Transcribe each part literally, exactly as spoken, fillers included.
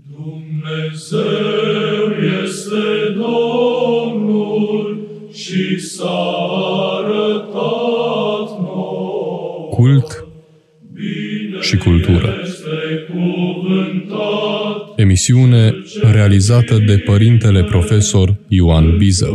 Dumnezeu este Domnul și s-a arătat nouă. Cult și cultură. Emisiune realizată de părintele profesor Ioan Biză.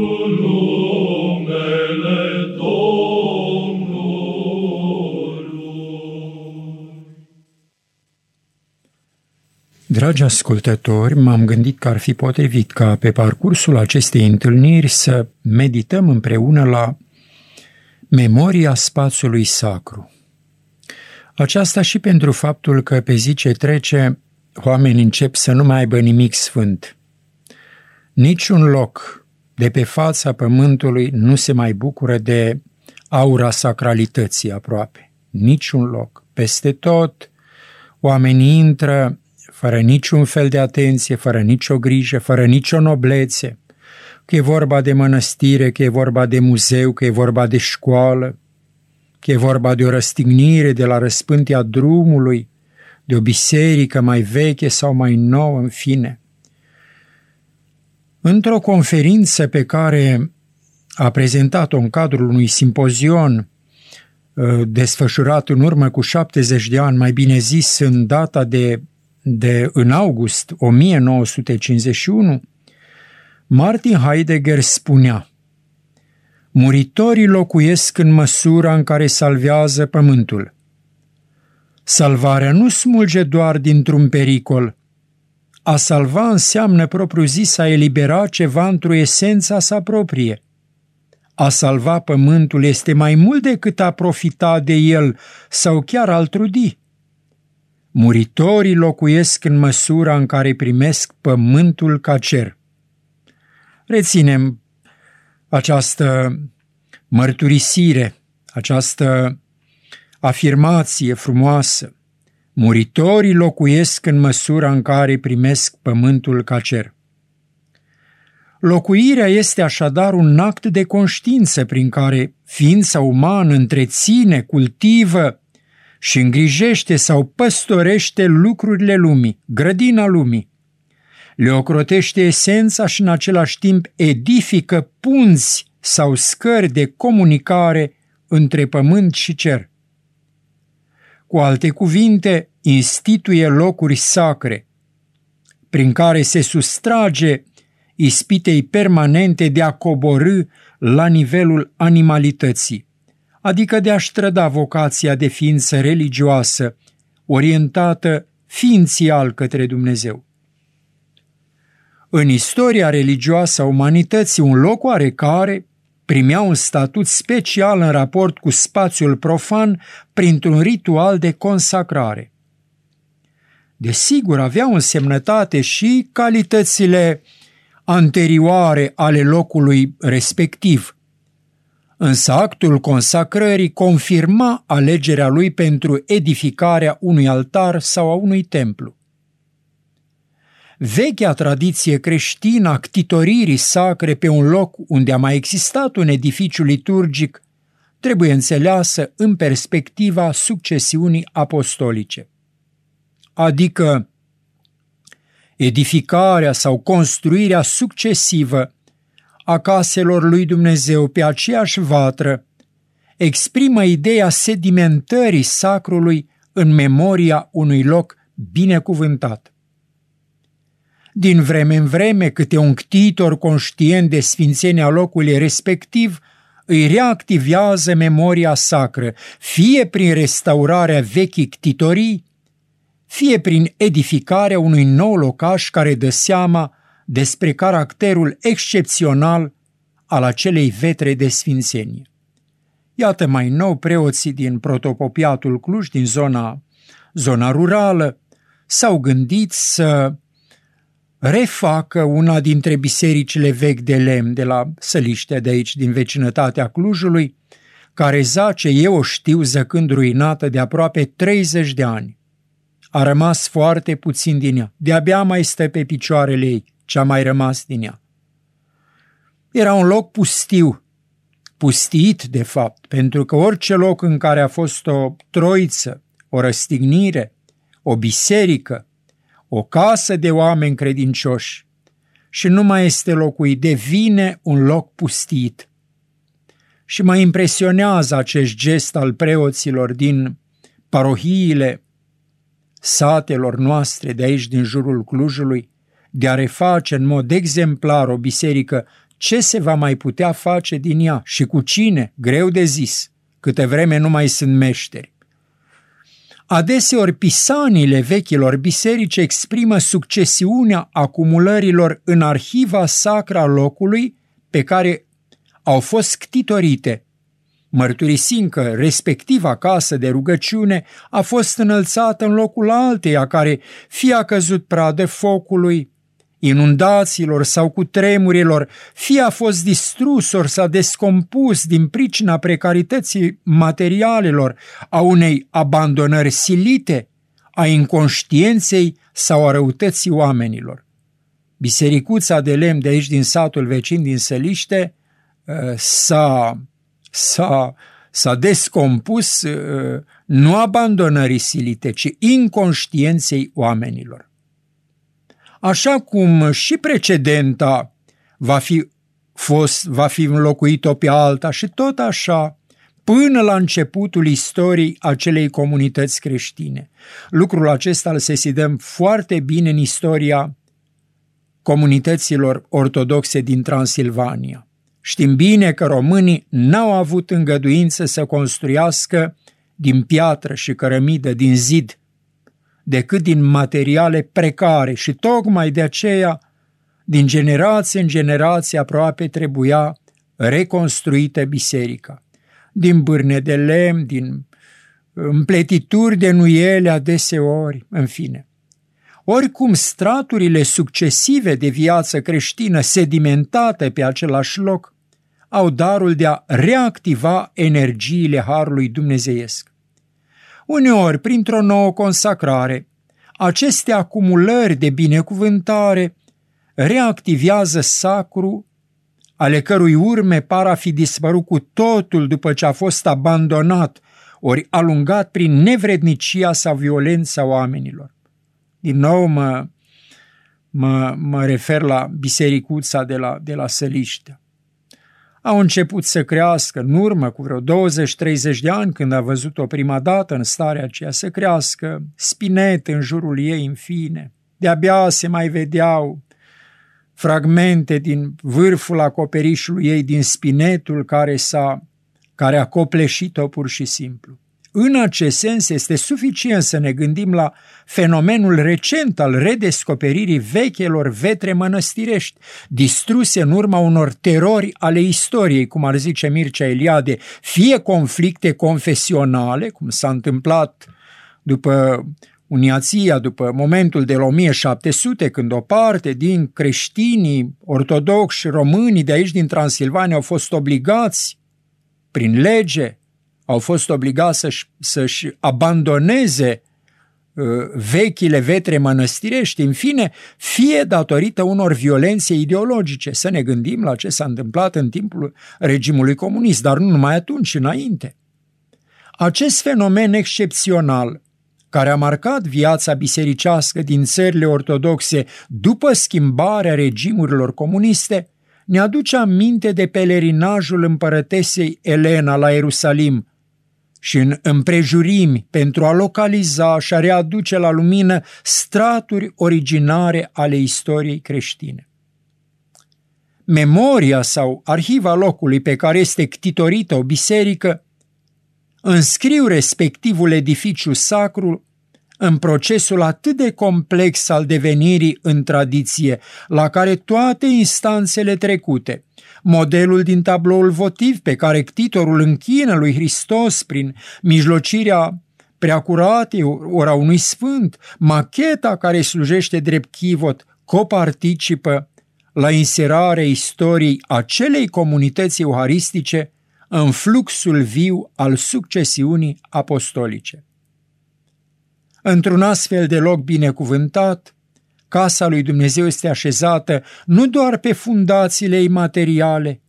Dragi ascultători, m-am gândit că ar fi potrivit ca pe parcursul acestei întâlniri să medităm împreună la Memoria spațiului sacru. Aceasta și pentru faptul că pe zi ce trece, oamenii încep să nu mai aibă nimic sfânt. Niciun loc de pe fața pământului nu se mai bucură de aura sacralității aproape. Niciun loc. Peste tot, oamenii intră fără niciun fel de atenție, fără nicio grijă, fără nicio noblețe, că e vorba de mănăstire, că e vorba de muzeu, că e vorba de școală, că e vorba de o răstignire de la răspântia drumului, de o biserică mai veche sau mai nouă, în fine. Într-o conferință pe care a prezentat-o în cadrul unui simpozion desfășurat în urmă cu șaptezeci de ani, mai bine zis în data de de în august o mie nouă sute cincizeci și unu, Martin Heidegger spunea: muritorii locuiesc în măsura în care salvează pământul. Salvarea nu smulge doar dintr-un pericol. A salva înseamnă propriu-zis a elibera ceva într-o esența sa proprie. A salva pământul este mai mult decât a profita de el sau chiar a-l trudi. Muritorii locuiesc în măsura în care primesc pământul ca cer. Reținem această mărturisire, această afirmație frumoasă. Muritorii locuiesc în măsura în care primesc pământul ca cer. Locuirea este așadar un act de conștiință prin care ființa umană întreține, cultivă și îngrijește sau păstorește lucrurile lumii, grădina lumii. Le ocrotește esența și în același timp edifică punți sau scări de comunicare între pământ și cer. Cu alte cuvinte, instituie locuri sacre, prin care se sustrage ispitei permanente de a coborî la nivelul animalității, adică de a-și trăda vocația de ființă religioasă, orientată ființial către Dumnezeu. În istoria religioasă a umanității, un loc oarecare primea un statut special în raport cu spațiul profan printr-un ritual de consacrare. Desigur, aveau însemnătate și calitățile anterioare ale locului respectiv, însă actul consacrării confirma alegerea lui pentru edificarea unui altar sau a unui templu. Vechea tradiție creștină a ctitoririi sacre pe un loc unde a mai existat un edificiu liturgic trebuie înțeleasă în perspectiva succesiunii apostolice, adică edificarea sau construirea succesivă a caselor lui Dumnezeu pe aceeași vatră, exprimă ideea sedimentării sacrului în memoria unui loc binecuvântat. Din vreme în vreme, câte un ctitor conștient de sfințenia locului respectiv îi reactivează memoria sacră, fie prin restaurarea vechii ctitorii, fie prin edificarea unui nou locaș care dă seama despre caracterul excepțional al acelei vetre de sfințenie. Iată mai nou preoții din protopopiatul Cluj, din zona, zona rurală, s-au gândit să refacă una dintre bisericile vechi de lemn de la Săliște, de aici, din vecinătatea Clujului, care zace, eu o știu, zăcând ruinată de aproape treizeci de ani. A rămas foarte puțin din ea, de-abia mai stă pe picioarele ei ce-a mai rămas din ea. Era un loc pustiu, pustiit de fapt, pentru că orice loc în care a fost o troiță, o răstignire, o biserică, o casă de oameni credincioși și nu mai este locuit, devine un loc pustit. Și mă impresionează acest gest al preoților din parohiile satelor noastre de aici, din jurul Clujului, de a reface în mod exemplar o biserică. Ce se va mai putea face din ea și cu cine? Greu de zis, câte vreme nu mai sunt meșteri. Adeseori pisaniile vechilor biserici exprimă succesiunea acumulărilor în arhiva sacra locului pe care au fost ctitorite, mărturisind că respectiva casă de rugăciune a fost înălțată în locul alteia care fie a căzut pradă focului, inundațiilor sau cutremurilor, fie a fost distrus ori s-a descompus din pricina precarității materialelor, a unei abandonări silite, a inconștienței sau a răutății oamenilor. Bisericuța de lemn de aici din satul vecin din Săliște s-a, s-a, s-a descompus nu abandonării silite, ci inconștienței oamenilor. Așa cum și precedenta va fi fost, va fi înlocuit-o pe alta și tot așa, până la începutul istoriei acelei comunități creștine. Lucrul acesta îl sesizăm foarte bine în istoria comunităților ortodoxe din Transilvania. Știm bine că românii n-au avut îngăduință să construiască din piatră și cărămidă, din zid, decât din materiale precare și tocmai de aceea, din generație în generație aproape trebuia reconstruită biserica. Din bârne de lemn, din împletituri de nuiele adeseori, în fine. Oricum, straturile succesive de viață creștină sedimentate pe același loc au darul de a reactiva energiile Harului Dumnezeiesc. Uneori, printr-o nouă consacrare, aceste acumulări de binecuvântare reactivează sacru, ale cărui urme par a fi dispărut cu totul după ce a fost abandonat ori alungat prin nevrednicia sau violența oamenilor. Din nou mă, mă, mă refer la bisericuța de la, de la Săliște. Au început să crească în urmă cu vreo douăzeci-treizeci de ani, când a văzut-o prima dată în starea aceea, să crească spinete în jurul ei, în fine. De-abia se mai vedeau fragmente din vârful acoperișului ei, din spinetul care, s-a, care a copleșit-o pur și simplu. În acest sens este suficient să ne gândim la fenomenul recent al redescoperirii vechelor vetre mănăstirești, distruse în urma unor terori ale istoriei, cum ar zice Mircea Eliade, fie conflicte confesionale, cum s-a întâmplat după Uniația, după momentul de la o mie șapte sute, când o parte din creștinii ortodoxi români de aici din Transilvania au fost obligați, prin lege, au fost obligați să-și, să-și abandoneze uh, vechile vetre mănăstirești, în fine, fie datorită unor violențe ideologice. Să ne gândim la ce s-a întâmplat în timpul regimului comunist, dar nu numai atunci, înainte. Acest fenomen excepțional, care a marcat viața bisericească din țările ortodoxe după schimbarea regimurilor comuniste, ne aduce aminte de pelerinajul împărătesei Elena la Ierusalim, și în împrejurimi pentru a localiza și a readuce la lumină straturi originare ale istoriei creștine. Memoria sau arhiva locului pe care este ctitorită o biserică înscriu respectivul edificiu sacru în procesul atât de complex al devenirii în tradiție, la care toate instanțele trecute, modelul din tabloul votiv pe care ctitorul închină lui Hristos prin mijlocirea preacuratei ori a unui sfânt, macheta care slujește drept chivot, coparticipă la inserarea istoriei acelei comunități euharistice în fluxul viu al succesiunii apostolice. Într-un astfel de loc binecuvântat, casa lui Dumnezeu este așezată nu doar pe fundațiile imateriale,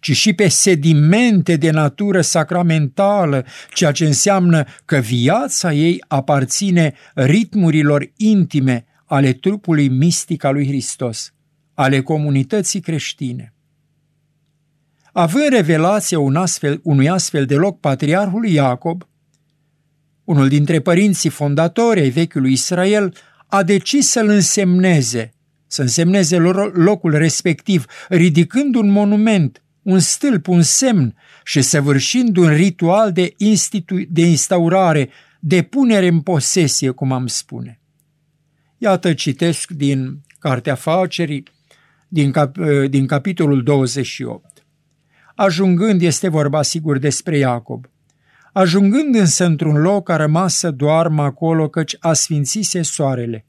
ci și pe sedimente de natură sacramentală, ceea ce înseamnă că viața ei aparține ritmurilor intime ale trupului mistic al lui Hristos, ale comunității creștine. Având revelația un astfel, unui astfel de loc patriarhului Iacob, unul dintre părinții fondatori ai vechiului Israel, a decis să-l însemneze, să însemneze locul respectiv, ridicând un monument, un stâlp, un semn și săvârșind un ritual de, institu- de instaurare, de punere în posesie, cum am spune. Iată, citesc din Cartea Facerii, din, cap- din capitolul douăzeci și opt. Ajungând, este vorba sigur despre Iacob, ajungând însă într-un loc a rămas să doarmă acolo, căci asfințise soarele.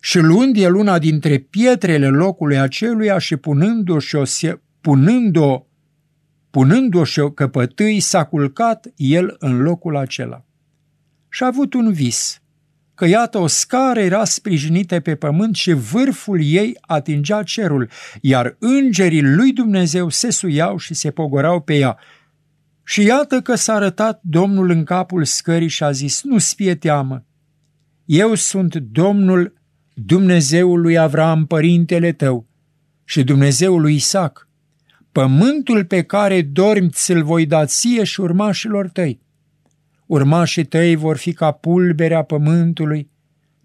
Și luând el una dintre pietrele locului aceluia și punându-o și-o, punându-o, punându-o și-o căpătâi, s-a culcat el în locul acela. Și a avut un vis, că iată o scară era sprijinită pe pământ și vârful ei atingea cerul, iar îngerii lui Dumnezeu se suiau și se pogorau pe ea. Și iată că s-a arătat Domnul în capul scării și a zis, nu-ți fie teamă, eu sunt Domnul Dumnezeul lui Avram, părintele tău, și Dumnezeul lui Isaac. Pământul pe care dormi ți-l voi da ție și urmașilor tăi. Urmașii tăi vor fi ca pulberea pământului,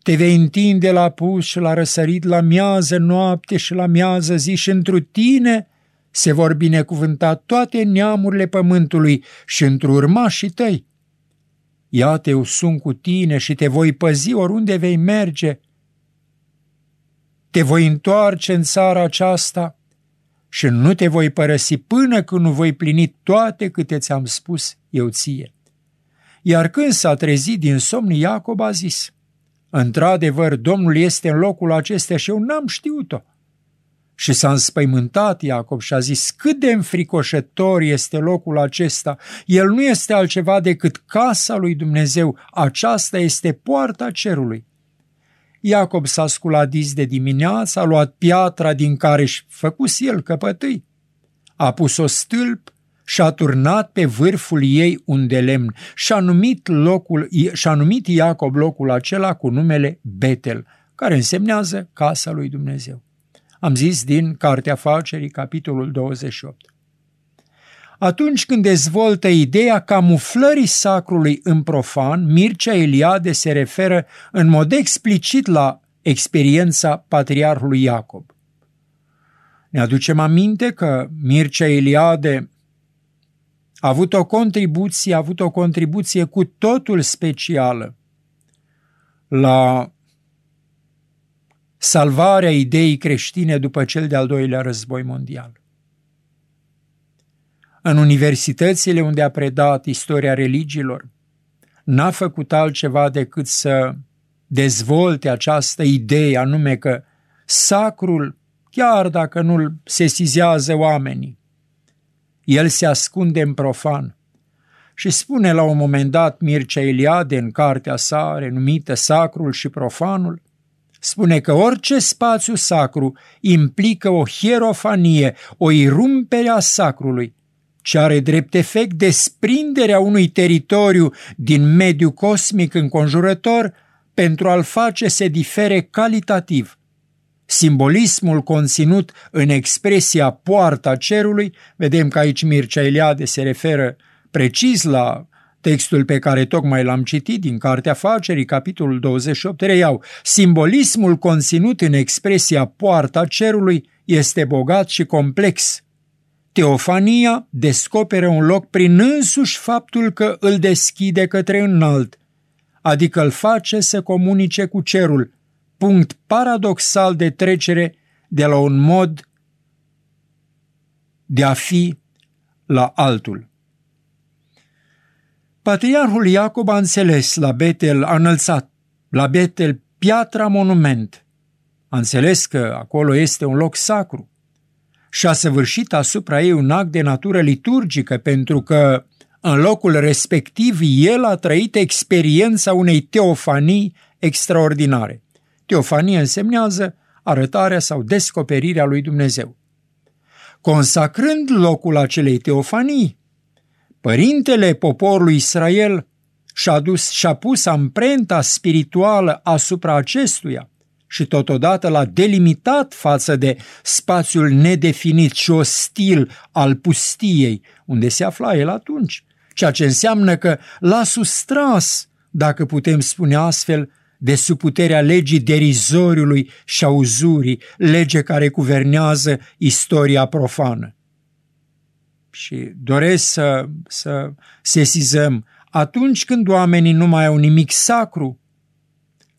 te vei întinde la apus și la răsărit, la miază noapte și la miază zi, și întru tine se vor binecuvânta toate neamurile pământului și întru urmașii tăi. Iată, eu sunt cu tine și te voi păzi oriunde vei merge. Te voi întoarce în țara aceasta și nu te voi părăsi până când nu voi plini toate câte ți-am spus eu ție. Iar când s-a trezit din somn, Iacob a zis, într-adevăr, Domnul este în locul acesta și eu n-am știut-o. Și s-a înspăimântat Iacob și a zis, cât de înfricoșător este locul acesta, el nu este altceva decât casa lui Dumnezeu, aceasta este poarta cerului. Iacob s-a sculat dis de dimineață, a luat piatra din care și făcus el căpătâi, a pus-o stâlp și a turnat pe vârful ei un de lemn și a numit, locul, și-a numit Iacob locul acela cu numele Betel, care însemnează casa lui Dumnezeu. Am zis din Cartea Facerii, capitolul douăzeci și opt. Atunci când dezvoltă ideea camuflării sacrului în profan, Mircea Eliade se referă în mod explicit la experiența patriarhului Iacob. Ne aducem aminte că Mircea Eliade a avut o contribuție, a avut o contribuție cu totul specială la salvarea ideii creștine după cel de-al doilea război mondial. În universitățile unde a predat istoria religiilor, n-a făcut altceva decât să dezvolte această idee, anume că sacrul, chiar dacă nu-l sesizează oamenii, el se ascunde în profan. Și spune la un moment dat Mircea Eliade în cartea sa renumită Sacrul și profanul, spune că orice spațiu sacru implică o hierofanie, o irumpere a sacrului, ce are drept efect desprinderea unui teritoriu din mediul cosmic înconjurător pentru a-l face să difere calitativ. Simbolismul conținut în expresia poarta cerului, vedem că aici Mircea Eliade se referă precis la textul pe care tocmai l-am citit din Cartea Facerii, capitolul douăzeci și opt, reiau, simbolismul conținut în expresia poarta cerului este bogat și complex. Teofania descoperă un loc prin însuși faptul că îl deschide către înalt, adică îl face să comunice cu cerul, punct paradoxal de trecere de la un mod de a fi la altul. Patriarhul Iacob a înțeles la Betel, a înălțat la Betel piatra monument, a înțeles că acolo este un loc sacru și a săvârșit asupra ei un act de natură liturgică, pentru că în locul respectiv el a trăit experiența unei teofanii extraordinare. Teofanie însemnează arătarea sau descoperirea lui Dumnezeu. Consacrând locul acelei teofanii, părintele poporului Israel și-a dus și-a pus amprenta spirituală asupra acestuia și totodată l-a delimitat față de spațiul nedefinit și ostil al pustiei, unde se afla el atunci, ceea ce înseamnă că l-a sustras, dacă putem spune astfel, de sub puterea legii derizoriului și a uzurii, lege care guvernează istoria profană. Și doresc să, să sesizăm, atunci când oamenii nu mai au nimic sacru,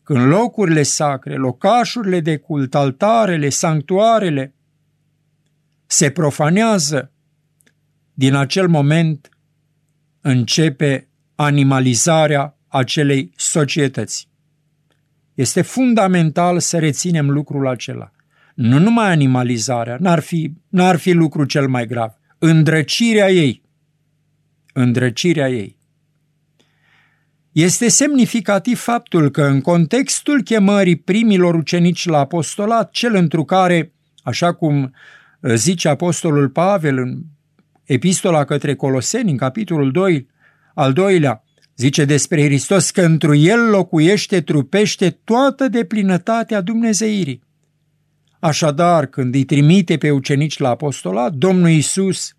când locurile sacre, locașurile de cult, altarele, sanctuarele se profanează, din acel moment începe animalizarea acelei societăți. Este fundamental să reținem lucrul acela. Nu numai animalizarea, n-ar fi, n-ar fi lucru cel mai grav. Îndrăcirea ei. Îndrăcirea ei. Este semnificativ faptul că în contextul chemării primilor ucenici la apostolat, cel întru care, așa cum zice apostolul Pavel în Epistola către Coloseni, în capitolul doi, al doilea, zice despre Hristos că întru el locuiește, trupește toată deplinătatea dumnezeirii. Așadar, când îi trimite pe ucenici la apostolat, Domnul Iisus,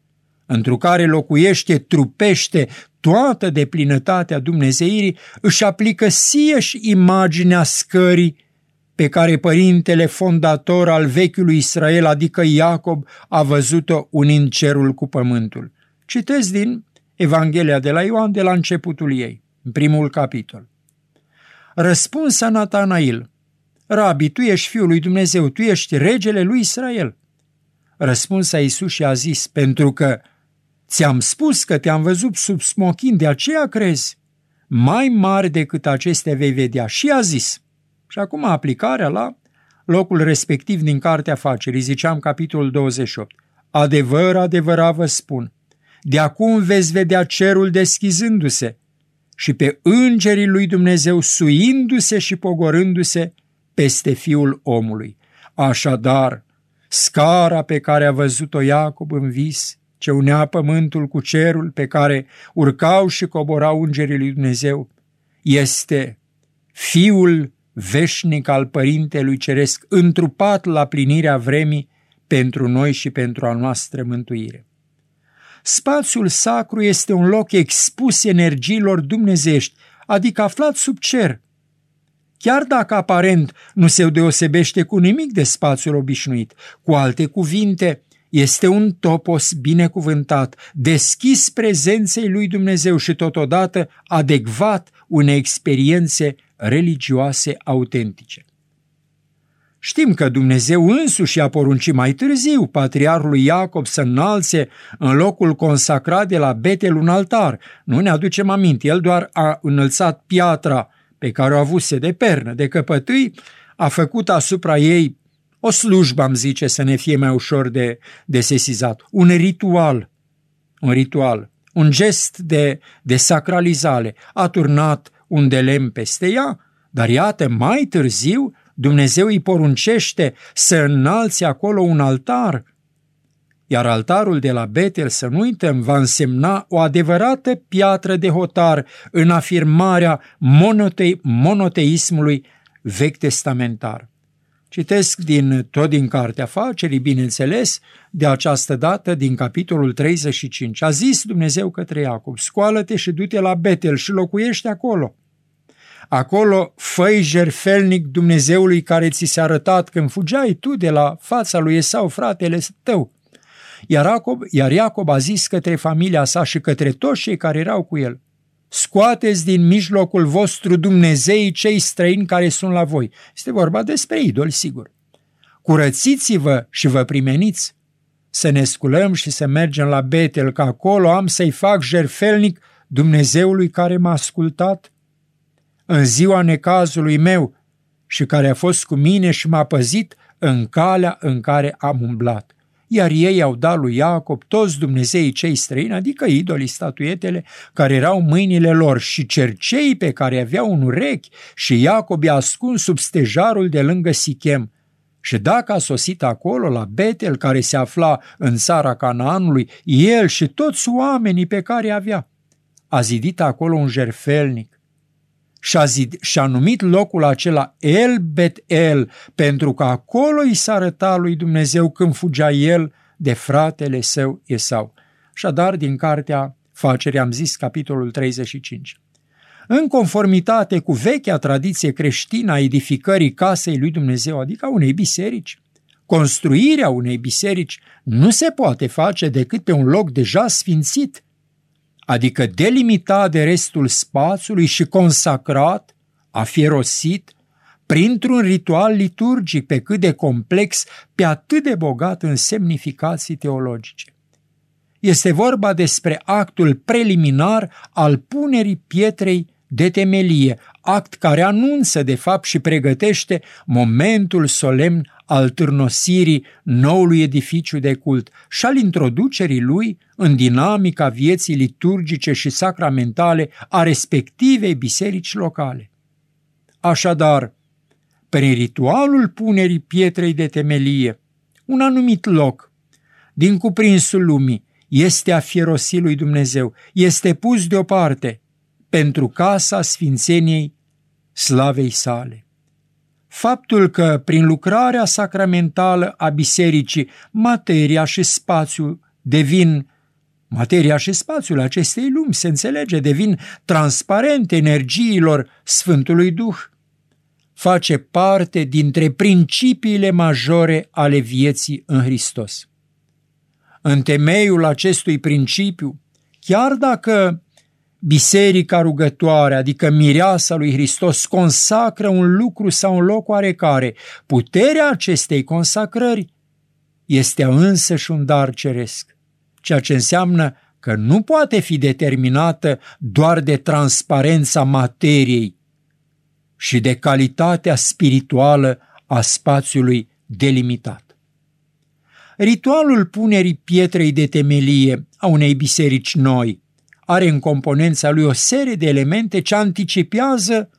întru care locuiește, trupește toată deplinătatea dumnezeirii, își aplică sieși imaginea scării pe care părintele fondator al vechiului Israel, adică Iacob, a văzut-o unind cerul cu pământul. Citesc din Evanghelia de la Ioan, de la începutul ei, în primul capitol. Răspunsă Natanael: Rabi, tu ești Fiul lui Dumnezeu, tu ești regele lui Israel. Răspunsa Iisus și a zis: pentru că ți-am spus că te-am văzut sub smochin, de aceea crezi. Mai mari decât acestea vei vedea. Și a zis. Și acum aplicarea la locul respectiv din Cartea Facerii, ziceam capitolul douăzeci și opt. Adevăr, adevărat vă spun, de acum veți vedea cerul deschizându-se și pe îngerii lui Dumnezeu suindu-se și pogorându-se peste Fiul omului. Așadar, scara pe care a văzut-o Iacob în vis, ce unea pământul cu cerul pe care urcau și coborau îngerii lui Dumnezeu, este Fiul veșnic al Părintelui Ceresc, întrupat la plinirea vremii pentru noi și pentru a noastră mântuire. Spațiul sacru este un loc expus energiilor dumnezeiești, adică aflat sub cer, chiar dacă aparent nu se deosebește cu nimic de spațiul obișnuit. Cu alte cuvinte, este un topos binecuvântat, deschis prezenței lui Dumnezeu și totodată adecvat unei experiențe religioase autentice. Știm că Dumnezeu însuși a poruncit mai târziu patriarhului Iacob să înalțe în locul consacrat de la Betel un altar. Nu ne aducem aminte, el doar a înălțat piatra pe care o avuse de pernă, de căpătâi, a făcut asupra ei o slujbă, am zice, să ne fie mai ușor de, de sesizat, un ritual, un ritual, un gest de, de sacralizare. A turnat un de lemn peste ea, dar iată, mai târziu, Dumnezeu îi poruncește să înalți acolo un altar, iar altarul de la Betel, să nu uităm, va însemna o adevărată piatră de hotar în afirmarea monote- monoteismului vechi testamentar. Citesc din, tot din Cartea Facerii, bineînțeles, de această dată din capitolul treizeci și cinci. A zis Dumnezeu către Iacob: scoală-te și du-te la Betel și locuiește acolo. Acolo fă-i jertfelnic Dumnezeului care ți s-a arătat când fugeai tu de la fața lui Esau, fratele tău. Iar Iacob, iar Iacob a zis către familia sa și către toți cei care erau cu el: scoateți din mijlocul vostru dumnezeii cei străini care sunt la voi. Este vorba despre idoli, sigur. Curățiți-vă și vă primeniți. Să ne sculăm și să mergem la Betel, că acolo am să-i fac jertfelnic Dumnezeului care m-a ascultat în ziua necazului meu și care a fost cu mine și m-a păzit în calea în care am umblat. Iar ei au dat lui Iacob toți dumnezeii cei străini, adică idolii, statuetele, care erau mâinile lor și cerceii pe care aveau în urechi, și Iacob i-a ascuns sub stejarul de lângă Sichem. Și dacă a sosit acolo, la Betel, care se afla în țara Canaanului, el și toți oamenii pe care avea, a zidit acolo un jerfelnic și a, zid, și a numit locul acela El Bet-El, pentru că acolo i s-a arătat lui Dumnezeu când fugea el de fratele său Esau. Așadar, din Cartea Facerii am zis capitolul treizeci și cinci. În conformitate cu vechea tradiție creștină a edificării casei lui Dumnezeu, adică a unei biserici, construirea unei biserici nu se poate face decât pe un loc deja sfințit, adică delimitat de restul spațiului și consacrat, afierosit, printr-un ritual liturgic pe cât de complex, pe atât de bogat în semnificații teologice. Este vorba despre actul preliminar al punerii pietrei de temelie, act care anunță de fapt și pregătește momentul solemn al târnosirii noului edificiu de cult și al introducerii lui în dinamica vieții liturgice și sacramentale a respectivei biserici locale. Așadar, prin ritualul punerii pietrei de temelie, un anumit loc din cuprinsul lumii este afierosit lui Dumnezeu, este pus deoparte pentru casa sfințeniei slavei sale. Faptul că prin lucrarea sacramentală a bisericii materia și spațiul devin, materia și spațiul acestei lumi, se înțelege, devin transparente energiilor Sfântului Duh, face parte dintre principiile majore ale vieții în Hristos. În temeiul acestui principiu, chiar dacă biserica rugătoare, adică mireasa lui Hristos, consacră un lucru sau un loc oarecare, puterea acestei consacrări este însăși un dar ceresc, ceea ce înseamnă că nu poate fi determinată doar de transparența materiei și de calitatea spirituală a spațiului delimitat. Ritualul punerii pietrei de temelie a unei biserici noi are în componența lui o serie de elemente ce anticipează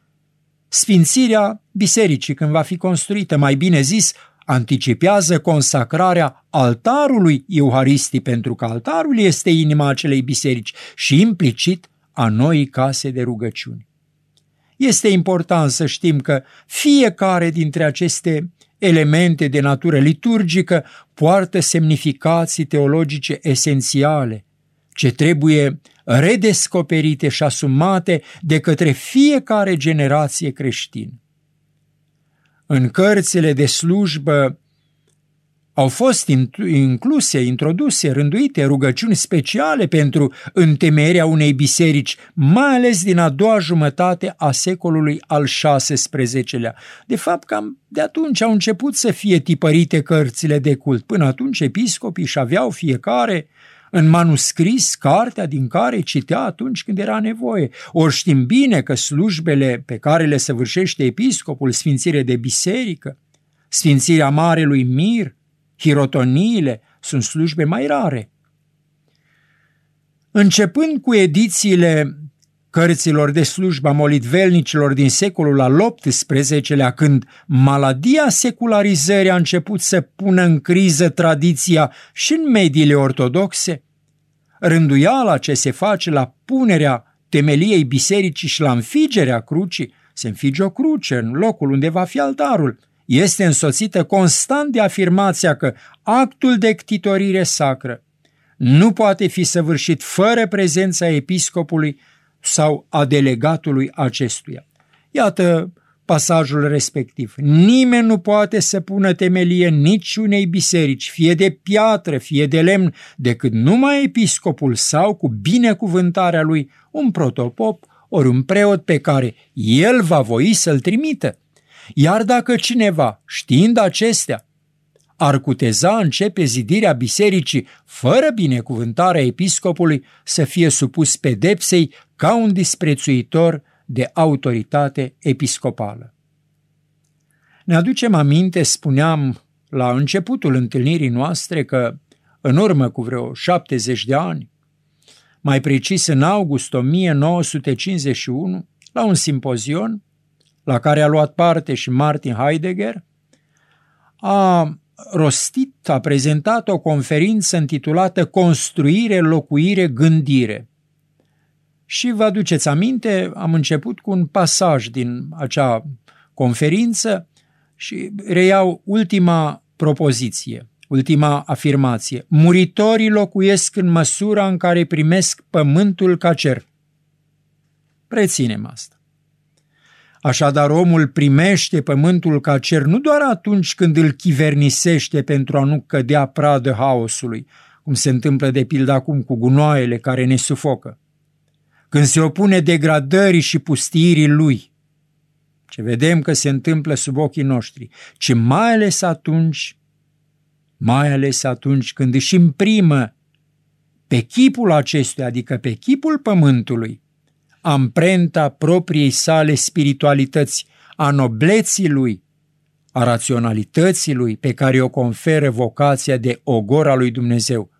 sfințirea bisericii când va fi construită, mai bine zis, anticipează consacrarea altarului euharistii, pentru că altarul este inima acelei biserici și implicit a noii case de rugăciuni. Este important să știm că fiecare dintre aceste elemente de natură liturgică poartă semnificații teologice esențiale, ce trebuie redescoperite și asumate de către fiecare generație creștină. În cărțile de slujbă au fost incluse, introduse, rânduite rugăciuni speciale pentru întemeierea unei biserici, mai ales din a doua jumătate a secolului al șaisprezecelea. De fapt, cam de atunci au început să fie tipărite cărțile de cult. Până atunci, episcopii își aveau fiecare în manuscris cartea din care citea atunci când era nevoie. Ori știm bine că slujbele pe care le săvârșește episcopul, sfințire de biserică, sfințirea marelui mir, hirotoniile sunt slujbe mai rare. Începând cu edițiile cărților de slujba molitvelnicilor din secolul al optsprezecelea, când maladia secularizării a început să pună în criză tradiția și în mediile ortodoxe, rânduiala ce se face la punerea temeliei bisericii și la înfigerea crucii, se înfige o cruce în locul unde va fi altarul, este însoțită constant de afirmația că actul de ctitorire sacră nu poate fi săvârșit fără prezența episcopului sau a delegatului acestuia. Iată pasajul respectiv. Nimeni nu poate să pună temelie niciunei biserici, fie de piatră, fie de lemn, decât numai episcopul sau, cu binecuvântarea lui, un protopop ori un preot pe care el va voi să-l trimită. Iar dacă cineva, știind acestea, ar cuteza începe zidirea bisericii fără binecuvântarea episcopului, să fie supus pedepsei ca un disprețuitor de autoritate episcopală. Ne aducem aminte, spuneam la începutul întâlnirii noastre, că în urmă cu vreo șaptezeci de ani, mai precis în august o mie nouă sute cincizeci și unu, la un simpozion la care a luat parte și Martin Heidegger, a rostit, a prezentat o conferință intitulată Construire, locuire, gândire. Și vă aduceți aminte, am început cu un pasaj din acea conferință și reiau ultima propoziție, ultima afirmație. Muritorii locuiesc în măsura în care primesc pământul ca cer. Reținem asta. Așadar, omul primește pământul ca cer nu doar atunci când îl chivernisește pentru a nu cădea pradă haosului, cum se întâmplă de pildă acum cu gunoaiele care ne sufocă, când se opune degradării și pustiirii lui, ce vedem că se întâmplă sub ochii noștri, ci mai ales atunci, mai ales atunci când își imprimă pe chipul acestuia, adică pe chipul pământului, amprenta propriei sale spiritualități, a nobleții lui, a raționalității lui, pe care o conferă vocația de ogor al lui Dumnezeu.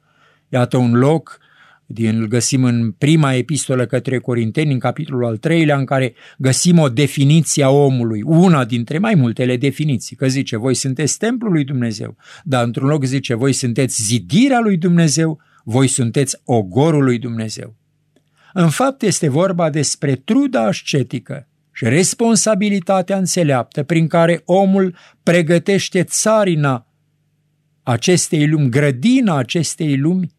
Iată un loc, din, îl găsim în prima epistolă către Corinteni, în capitolul al treilea, în care găsim o definiție a omului, una dintre mai multele definiții, că zice, voi sunteți templul lui Dumnezeu, dar într-un loc zice, voi sunteți zidirea lui Dumnezeu, voi sunteți ogorul lui Dumnezeu. În fapt, este vorba despre truda ascetică și responsabilitatea înțeleaptă prin care omul pregătește țarina acestei lumi, grădina acestei lumi,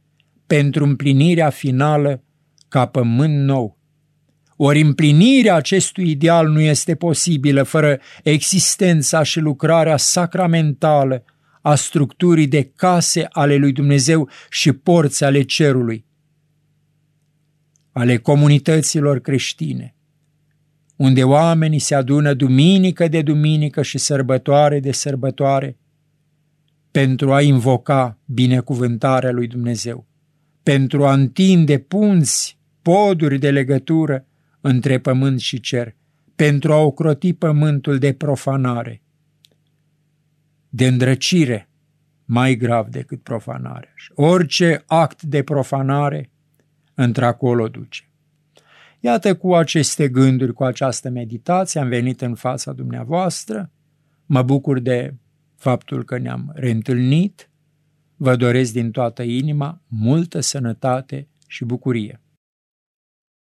pentru împlinirea finală ca pământ nou. Ori împlinirea acestui ideal nu este posibilă fără existența și lucrarea sacramentală a structurii de case ale lui Dumnezeu și porți ale cerului, ale comunităților creștine, unde oamenii se adună duminică de duminică și sărbătoare de sărbătoare pentru a invoca binecuvântarea lui Dumnezeu, pentru a întinde punți, poduri de legătură între pământ și cer, pentru a ocroti pământul de profanare, de îndrăcire, mai grav decât profanarea. Orice act de profanare într-acolo duce. Iată, cu aceste gânduri, cu această meditație, am venit în fața dumneavoastră. Mă bucur de faptul că ne-am reîntâlnit. Vă doresc din toată inima multă sănătate și bucurie.